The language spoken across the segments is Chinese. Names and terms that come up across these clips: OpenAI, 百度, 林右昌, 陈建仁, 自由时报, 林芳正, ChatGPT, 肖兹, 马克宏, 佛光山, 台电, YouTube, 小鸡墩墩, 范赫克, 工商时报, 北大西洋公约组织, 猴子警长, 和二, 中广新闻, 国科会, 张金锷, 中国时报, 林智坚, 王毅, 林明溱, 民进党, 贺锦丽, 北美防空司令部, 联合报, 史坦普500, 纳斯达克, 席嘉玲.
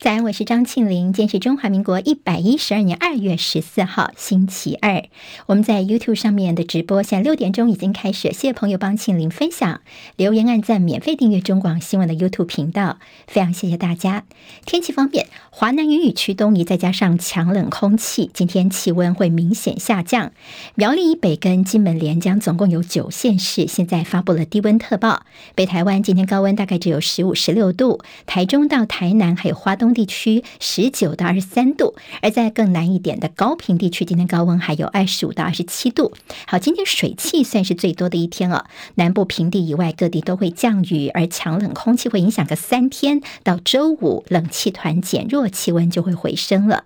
在，我是张庆玲，今天是中华民国112年2月14号，星期二。我们在 YouTube 上面的直播，现在6点钟已经开始，谢谢朋友帮庆玲分享、留言、按赞、免费订阅中广新闻的 YouTube 频道，非常谢谢大家。天气方面，华南云雨区东移，再加上强冷空气，今天气温会明显下降。苗栗以北跟金门、连江总共有9县市，现在发布了低温特报。北台湾今天高温大概只有15、16度，台中到台南还有花东地区19到23度，而在更南一点的高屏地区，今天高温还有25到27度。好，今天水汽算是最多的一天哦，南部平地以外各地都会降雨，而强冷空气会影响个3天，到周五冷气团减弱，气温就会回升了。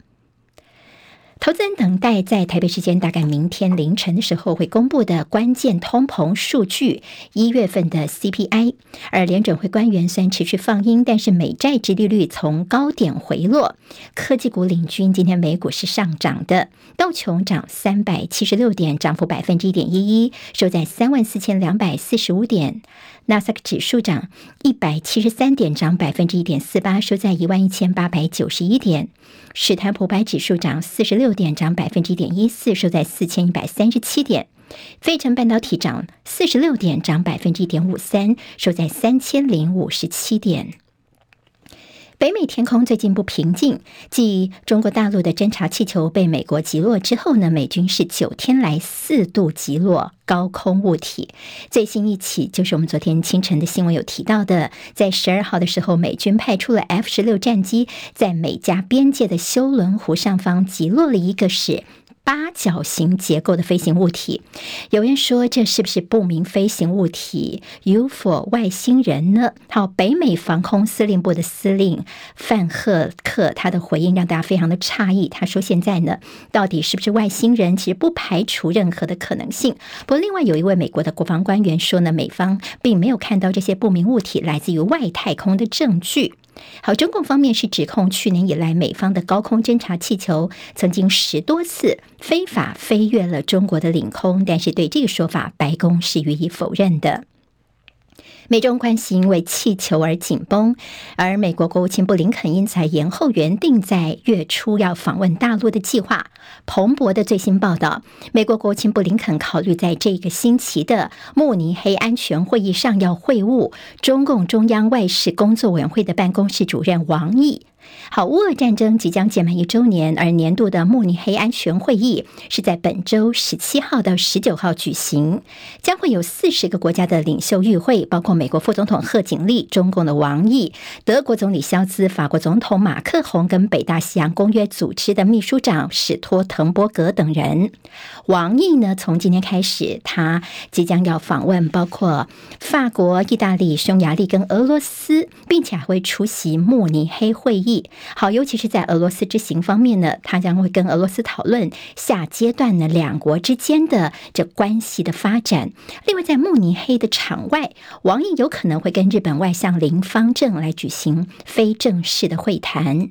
投资人等待在台北时间大概明天凌晨的时候会公布的关键通膨数据，1月份的 CPI。 而联准会官员虽然持续放鹰，但是美债殖利率从高点回落，科技股领军，今天美股是上涨的，道琼涨376点，涨幅 1.11%， 收在34,245点。纳斯达克指数涨173点，涨 1.48%， 收在11,891点。史坦普500指数涨46点，涨 1.14%， 收在4137点。费城半导体涨46点，涨 1.53%， 收在3057点。北美天空最近不平静，继中国大陆的侦察气球被美国击落之后呢，美军是9天来4度击落高空物体。最新一起就是我们昨天清晨的新闻有提到的，在12号的时候，美军派出了 F16 战机在美加边界的休伦湖上方击落了一个是8角形结构的飞行物体。有人说这是不是不明飞行物体 UFO 外星人呢？好，北美防空司令部的司令范赫克他的回应让大家非常的诧异，他说现在呢到底是不是外星人其实不排除任何的可能性。不过另外有一位美国的国防官员说呢，美方并没有看到这些不明物体来自于外太空的证据。好，中共方面是指控去年以来美方的高空侦察气球曾经10多次非法飞越了中国的领空，但是对这个说法，白宫是予以否认的。美中关系因为气球而紧绷，而美国国务卿布林肯因此还延后原定在月初要访问大陆的计划。彭博的最新报道，美国国务卿布林肯考虑在这个星期的慕尼黑安全会议上要会晤中共中央外事工作委员会的办公室主任王毅。好，乌俄战争即将届满1周年，而年度的慕尼黑安全会议是在本周17号到19号举行，将会有40个国家的领袖与会，包括美国副总统贺锦丽、中共的王毅、德国总理肖兹、法国总统马克宏跟北大西洋公约组织的秘书长史托滕伯格等人。王毅呢，从今天开始他即将要访问包括法国、意大利、匈牙利跟俄罗斯，并且还会出席慕尼黑会议。好，尤其是在俄罗斯之行方面呢，他将会跟俄罗斯讨论下阶段呢两国之间的这关系的发展。另外，在慕尼黑的场外，王毅有可能会跟日本外相林芳正来举行非正式的会谈。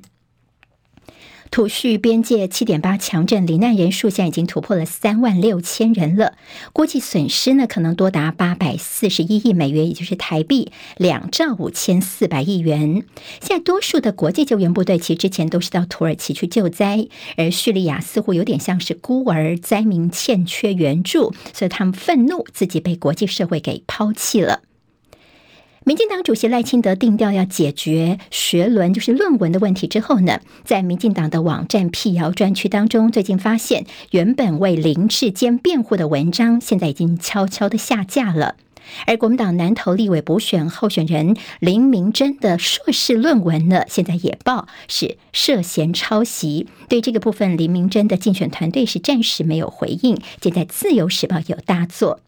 土叙边界 7.8 强震罹难人数现在已经突破了36,000人了，估计损失呢可能多达841亿美元，也就是台币2.54兆亿元。现在多数的国际救援部队其实之前都是到土耳其去救灾，而叙利亚似乎有点像是孤儿，灾民欠缺援助，所以他们愤怒自己被国际社会给抛弃了。民进党主席赖清德定调要解决学伦，就是论文的问题之后呢，在民进党的网站辟谣专区当中，最近发现原本为林智坚辩护的文章，现在已经悄悄的下架了。而国民党南投立委补选候选人林明溱的硕士论文呢，现在也报是涉嫌抄袭。对这个部分，林明溱的竞选团队是暂时没有回应，现在《自由时报》有大作。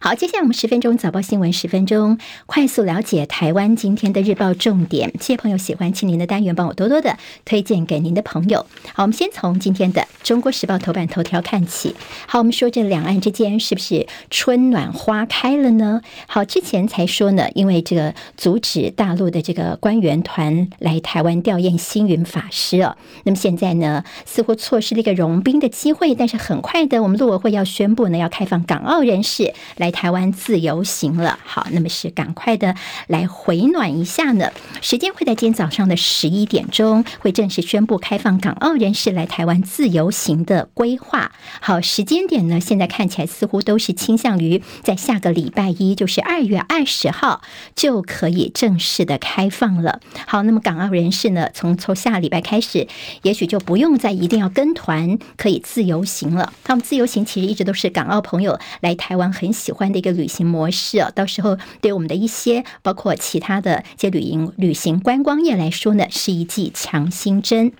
好，接下来我们10分钟早报新闻10分钟，快速了解台湾今天的日报重点。谢谢朋友喜欢庆玲的单元，帮我多多的推荐给您的朋友。好，我们先从今天的《中国时报》头版头条看起。好，我们说这两岸之间是不是春暖花开了呢？好，之前才说呢，因为这个阻止大陆的这个官员团来台湾吊唁星云法师哦，那么现在呢，似乎错失了一个融冰的机会，但是很快的，我们陆委会要宣布呢，要开放港澳人士来来台湾自由行了。好，那么是赶快的来回暖一下呢。时间会在今天早上的11点钟会正式宣布开放港澳人士来台湾自由行的规划。好，时间点呢，现在看起来似乎都是倾向于在下个礼拜一，就是2月20号就可以正式的开放了。好，那么港澳人士呢，从下礼拜开始，也许就不用再一定要跟团，可以自由行了。他们自由行其实一直都是港澳朋友来台湾很喜欢的一个旅行模式哦。到时候对我们的一些包括其他的一些旅行观光业来说呢，是一剂强心针。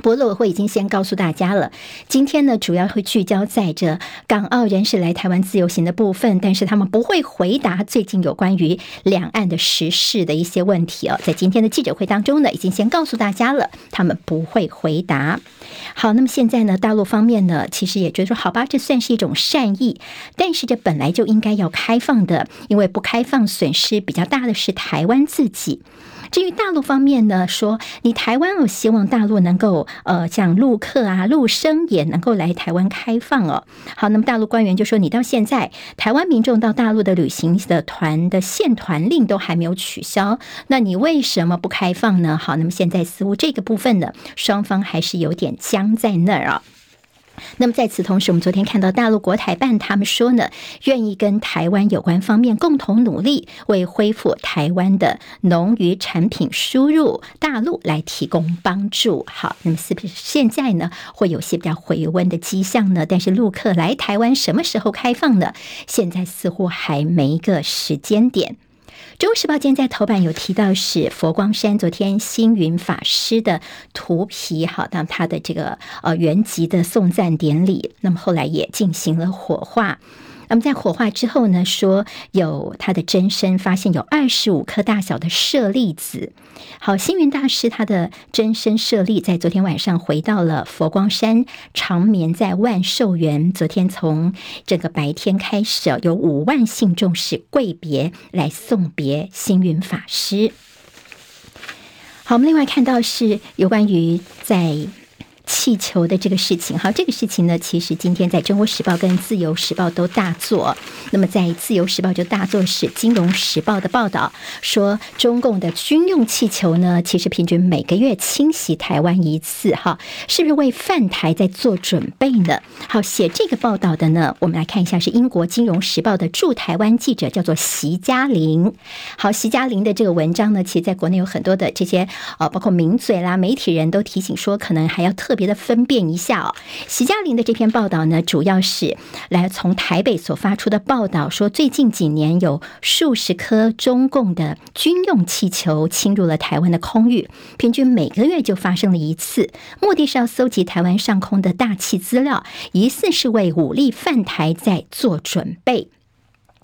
不过陆委会已经先告诉大家了，今天呢主要会聚焦在这港澳人士来台湾自由行的部分，但是他们不会回答最近有关于两岸的时事的一些问题哦。在今天的记者会当中呢，已经先告诉大家了，他们不会回答。好，那么现在呢，大陆方面呢，其实也觉得说，好吧，这算是一种善意，但是这本来就应该要开放的，因为不开放损失比较大的是台湾自己。至于大陆方面呢，说你台湾，我希望大陆能够像陆客啊、陆生也能够来台湾开放哦。好，那么大陆官员就说，你到现在台湾民众到大陆的旅行的团的限团令都还没有取消，那你为什么不开放呢？好，那么现在似乎这个部分呢，双方还是有点僵在那儿啊。那么在此同时，我们昨天看到大陆国台办他们说呢，愿意跟台湾有关方面共同努力，为恢复台湾的农渔产品输入大陆来提供帮助。好，那么是不是现在呢会有些比较回温的迹象呢？但是陆客来台湾什么时候开放呢？现在似乎还没一个时间点。中时报今天在头版有提到，是佛光山昨天星云法师的荼毗，好，当他的这个圆寂的送赞典礼，那么后来也进行了火化。那么在火化之后呢，说有他的真身发现有25颗大小的舍利子。好，星云大师他的真身舍利在昨天晚上回到了佛光山，长眠在万寿园。昨天从整个白天开始有5万信众是跪别来送别星云法师。好，我们另外看到是有关于在气球的这个事情。好，这个事情呢，其实今天在《中国时报》跟《自由时报》都大做。那么在《自由时报》就大做是《金融时报》的报道，说中共的军用气球呢，其实平均每个月侵袭台湾一次，哈，是不是为犯台在做准备呢？好，写这个报道的呢，我们来看一下，是英国《金融时报》的驻台湾记者，叫做席嘉玲。好，席嘉玲的这个文章呢，其实在国内有很多的这些包括名嘴啦、媒体人都提醒说，可能还要特别的分辨一下哦。席嘉玲的这篇报道呢，主要是来从台北所发出的报道，说最近几年有数十颗中共的军用气球侵入了台湾的空域，平均每个月就发生了一次，目的是要搜集台湾上空的大气资料，疑似是为武力犯台在做准备。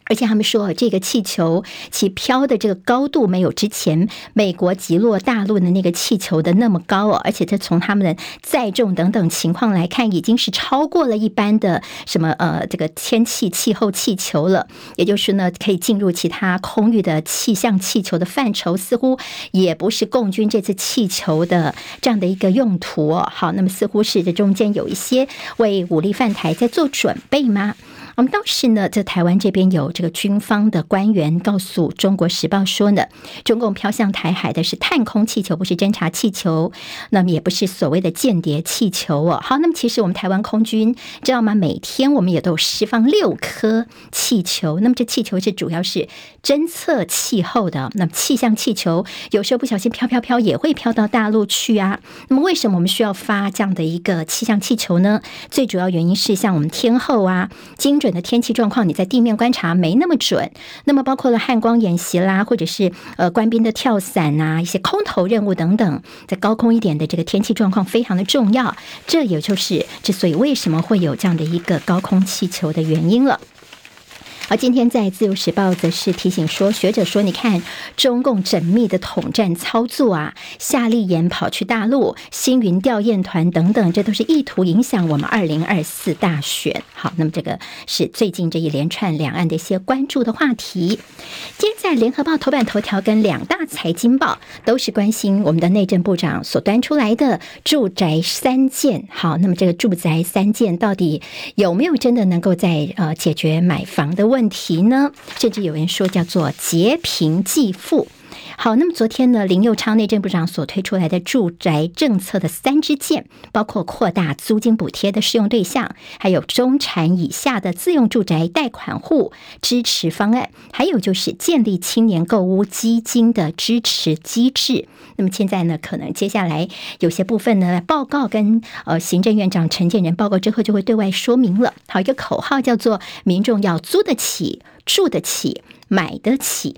而且他们说，这个气球其飘的这个高度没有之前美国击落大陆的那个气球的那么高哦，而且它从他们的载重等等情况来看，已经是超过了一般的什么这个天气气候气球了，也就是呢可以进入其他空域的气象气球的范畴，似乎也不是共军这次气球的这样的一个用途哦。好，那么似乎是这中间有一些为武力犯台在做准备吗？我们当时呢，在台湾这边有这个军方的官员告诉《中国时报》说呢，中共飘向台海的是探空气球，不是侦察气球，那么也不是所谓的间谍气球哦。好，那么其实我们台湾空军知道吗？每天我们也都有释放6颗气球，那么这气球是主要是侦测气候的，那么气象气球有时候不小心飘也会飘到大陆去啊。那么为什么我们需要发这样的一个气象气球呢？最主要原因是像我们天后啊，今准的天气状况，你在地面观察没那么准。那么包括了汉光演习啦，或者是官兵的跳伞啊，一些空投任务等等，在高空一点的这个天气状况非常的重要。这也就是之所以为什么会有这样的一个高空气球的原因了。而今天在《自由时报》则是提醒说，学者说，你看中共缜密的统战操作啊，夏立言跑去大陆，星云吊唁团等等，这都是意图影响我们2024大选。好，那么这个是最近这一连串两岸的一些关注的话题。今天在《联合报》头版头条跟两大财经报都是关心我们的内政部长所端出来的住宅三件。好，那么这个住宅三件到底有没有真的能够在解决买房的问题？问题呢，甚至有人说叫做劫贫济富。好，那么昨天呢，林右昌内政部长所推出来的住宅政策的三支箭，包括扩大租金补贴的适用对象，还有中产以下的自用住宅贷款户支持方案，还有就是建立青年购屋基金的支持机制。那么现在呢，可能接下来有些部分呢，报告跟行政院长陈建仁报告之后，就会对外说明了。好，一个口号叫做民众要租得起、住得起、买得起。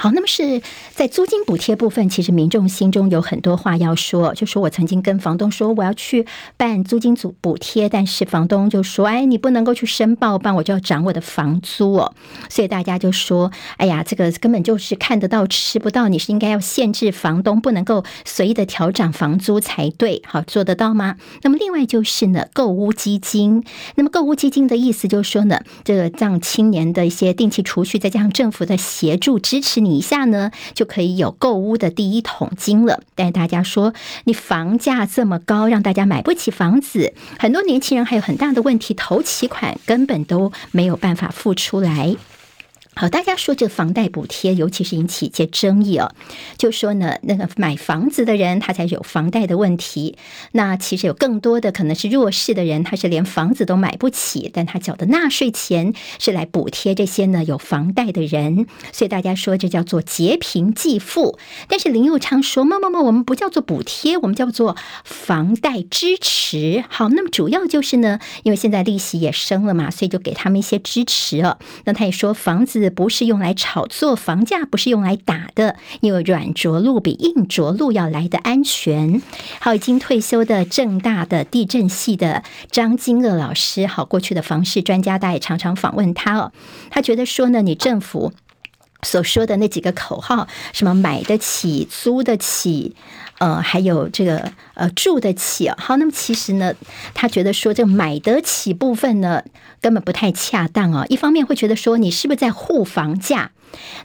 好，那么是在租金补贴部分，其实民众心中有很多话要说，就说我曾经跟房东说我要去办租金补贴，但是房东就说，哎，你不能够去申报，不然我就要涨我的房租哦。所以大家就说，哎呀，这个根本就是看得到吃不到，你是应该要限制房东不能够随意的调涨房租才对。好，做得到吗？那么另外就是呢，购屋基金。那么购屋基金的意思就是说呢，这个让青年的一些定期储蓄，再加上政府的协助支持你。以下呢就可以有购屋的第一桶金了，但是大家说你房价这么高，让大家买不起房子，很多年轻人还有很大的问题，头期款根本都没有办法付出来。好，大家说这房贷补贴尤其是引起一些争议哦，就说呢，那个买房子的人他才有房贷的问题，那其实有更多的可能是弱势的人，他是连房子都买不起，但他缴的纳税钱是来补贴这些呢有房贷的人，所以大家说这叫做劫贫济富。但是林右昌说，我们不叫做补贴，我们叫做房贷支持。好，那么主要就是呢，因为现在利息也升了嘛，所以就给他们一些支持哦。那他也说房子不是用来炒作，房价不是用来打的，因为软着陆比硬着陆要来的安全。好，已经退休的政大的地震系的张金锷老师，好，过去的房市专家，大家也常常访问他哦。他觉得说呢，你政府所说的那几个口号，什么买得起、租得起，还有这个住得起，好，那么其实呢，他觉得说这买得起部分呢，根本不太恰当哦。一方面会觉得说你是不是在护房价？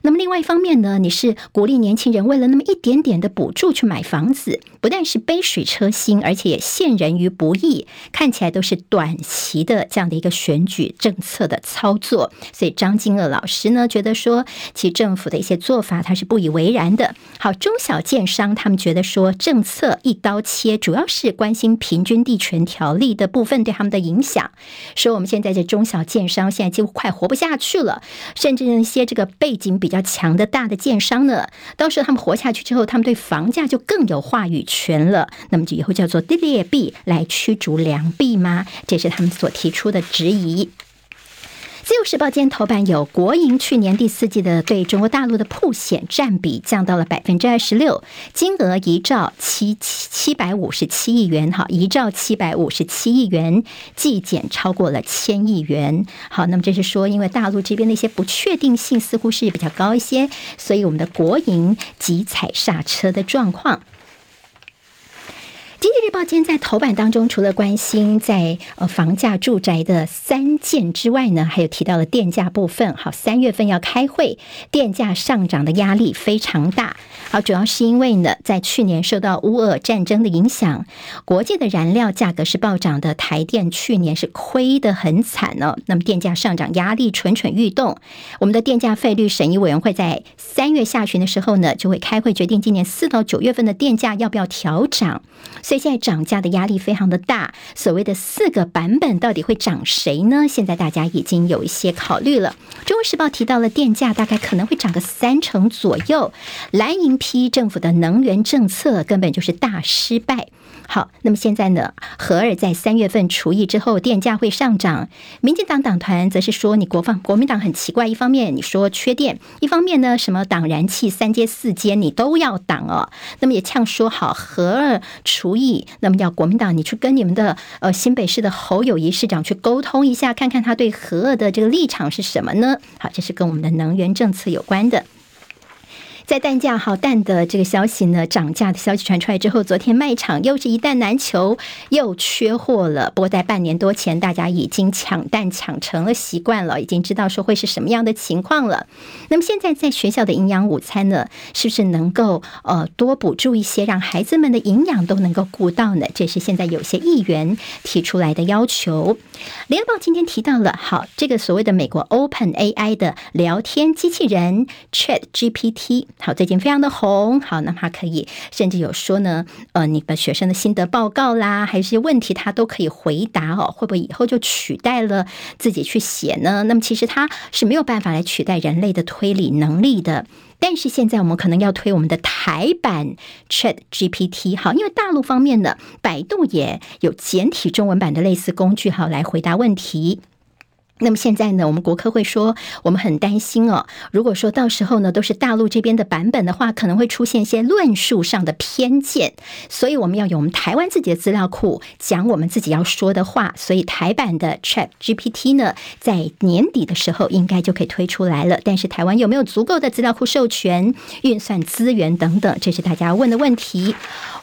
那么另外一方面呢，你是鼓励年轻人为了那么一点点的补助去买房子，不但是杯水车薪，而且也陷人于不义，看起来都是短期的这样的一个选举政策的操作。所以张金锷老师呢觉得说，其实政府的一些做法他是不以为然的。好，中小建商他们觉得说政策一刀切，主要是关心平均地权条例的部分对他们的影响，说我们现在这中小建商现在几乎快活不下去了，甚至那些这个背景比较强的大的建商呢，到时候他们活下去之后，他们对房价就更有话语权了，那么就以后叫做劣币来驱逐良币吗？这是他们所提出的质疑。自由时报今天头版有国营去年第四季的对中国大陆的曝险占比降到了 26%， 金额一兆757亿元，好，一兆757亿元，季减超过了1000亿元。好，那么这是说因为大陆这边的一些不确定性似乎是比较高一些，所以我们的国营急踩刹车的状况。经济日报今天在头版当中，除了关心在房价住宅的三件之外呢，还有提到了电价部分。好，3月份要开会，电价上涨的压力非常大。好，主要是因为呢，在去年受到乌俄战争的影响，国际的燃料价格是暴涨的，台电去年是亏得很惨哦。那么电价上涨压力蠢蠢欲动，我们的电价费率审议委员会在3月下旬的时候呢，就会开会决定今年4到9月份的电价要不要调涨。所以现在涨价的压力非常的大，所谓的4个版本到底会涨谁呢？现在大家已经有一些考虑了。中国时报提到了电价大概可能会涨个30%左右，蓝营批政府的能源政策根本就是大失败。好，那么现在呢，和二在3月份除役之后，电价会上涨。民进党党团则是说，你国民党很奇怪，一方面你说缺电，一方面呢，什么党燃气3阶4阶你都要挡哦。那么也呛说好和二除役，那么要国民党你去跟你们的新北市的侯友宜市长去沟通一下，看看他对和二的这个立场是什么呢？好，这是跟我们的能源政策有关的。在蛋价好蛋的这个消息呢，涨价的消息传出来之后，昨天卖场又是一蛋难求，又缺货了。不过在半年多前，大家已经抢蛋抢成了习惯了，已经知道说会是什么样的情况了。那么现在在学校的营养午餐呢，是不是能够多补助一些，让孩子们的营养都能够顾到呢？这是现在有些议员提出来的要求。联合报今天提到了，好，这个所谓的美国 OpenAI 的聊天机器人 ChatGPT， 好，最近非常的红。好，那它可以甚至有说呢，你把学生的心得报告啦，还有一些问题，它都可以回答哦。会不会以后就取代了自己去写呢？那么其实它是没有办法来取代人类的推理能力的。但是现在我们可能要推我们的台版 ChatGPT， 好，因为大陆方面呢，百度也有简体中文版的类似工具，好，来回答问题。那么现在呢，我们国科会说，我们很担心哦，如果说到时候呢都是大陆这边的版本的话，可能会出现一些论述上的偏见，所以我们要有我们台湾自己的资料库，讲我们自己要说的话。所以台版的 ChatGPT 呢，在年底的时候应该就可以推出来了，但是台湾有没有足够的资料库授权、运算资源等等，这是大家问的问题。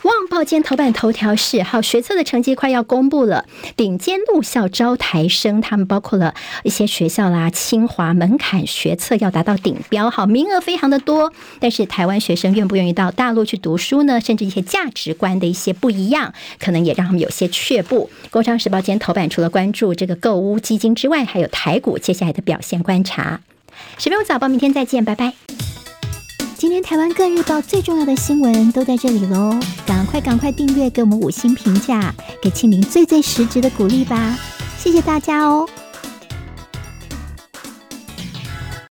旺报今天头版头条是，好，学测的成绩快要公布了，顶尖陆校招台生，他们包括了一些学校啦，清华、门槛学测要达到顶标，好，名额非常的多，但是台湾学生愿不愿意到大陆去读书呢？甚至一些价值观的一些不一样，可能也让他们有些却步。工商时报今天头版除了关注这个购屋基金之外，还有台股接下来的表现观察。时报早报，明天再见，拜拜。今天台湾各日报最重要的新闻都在这里喽，赶快订阅，给我们5星评价，给庆玲最实质的鼓励吧，谢谢大家哦。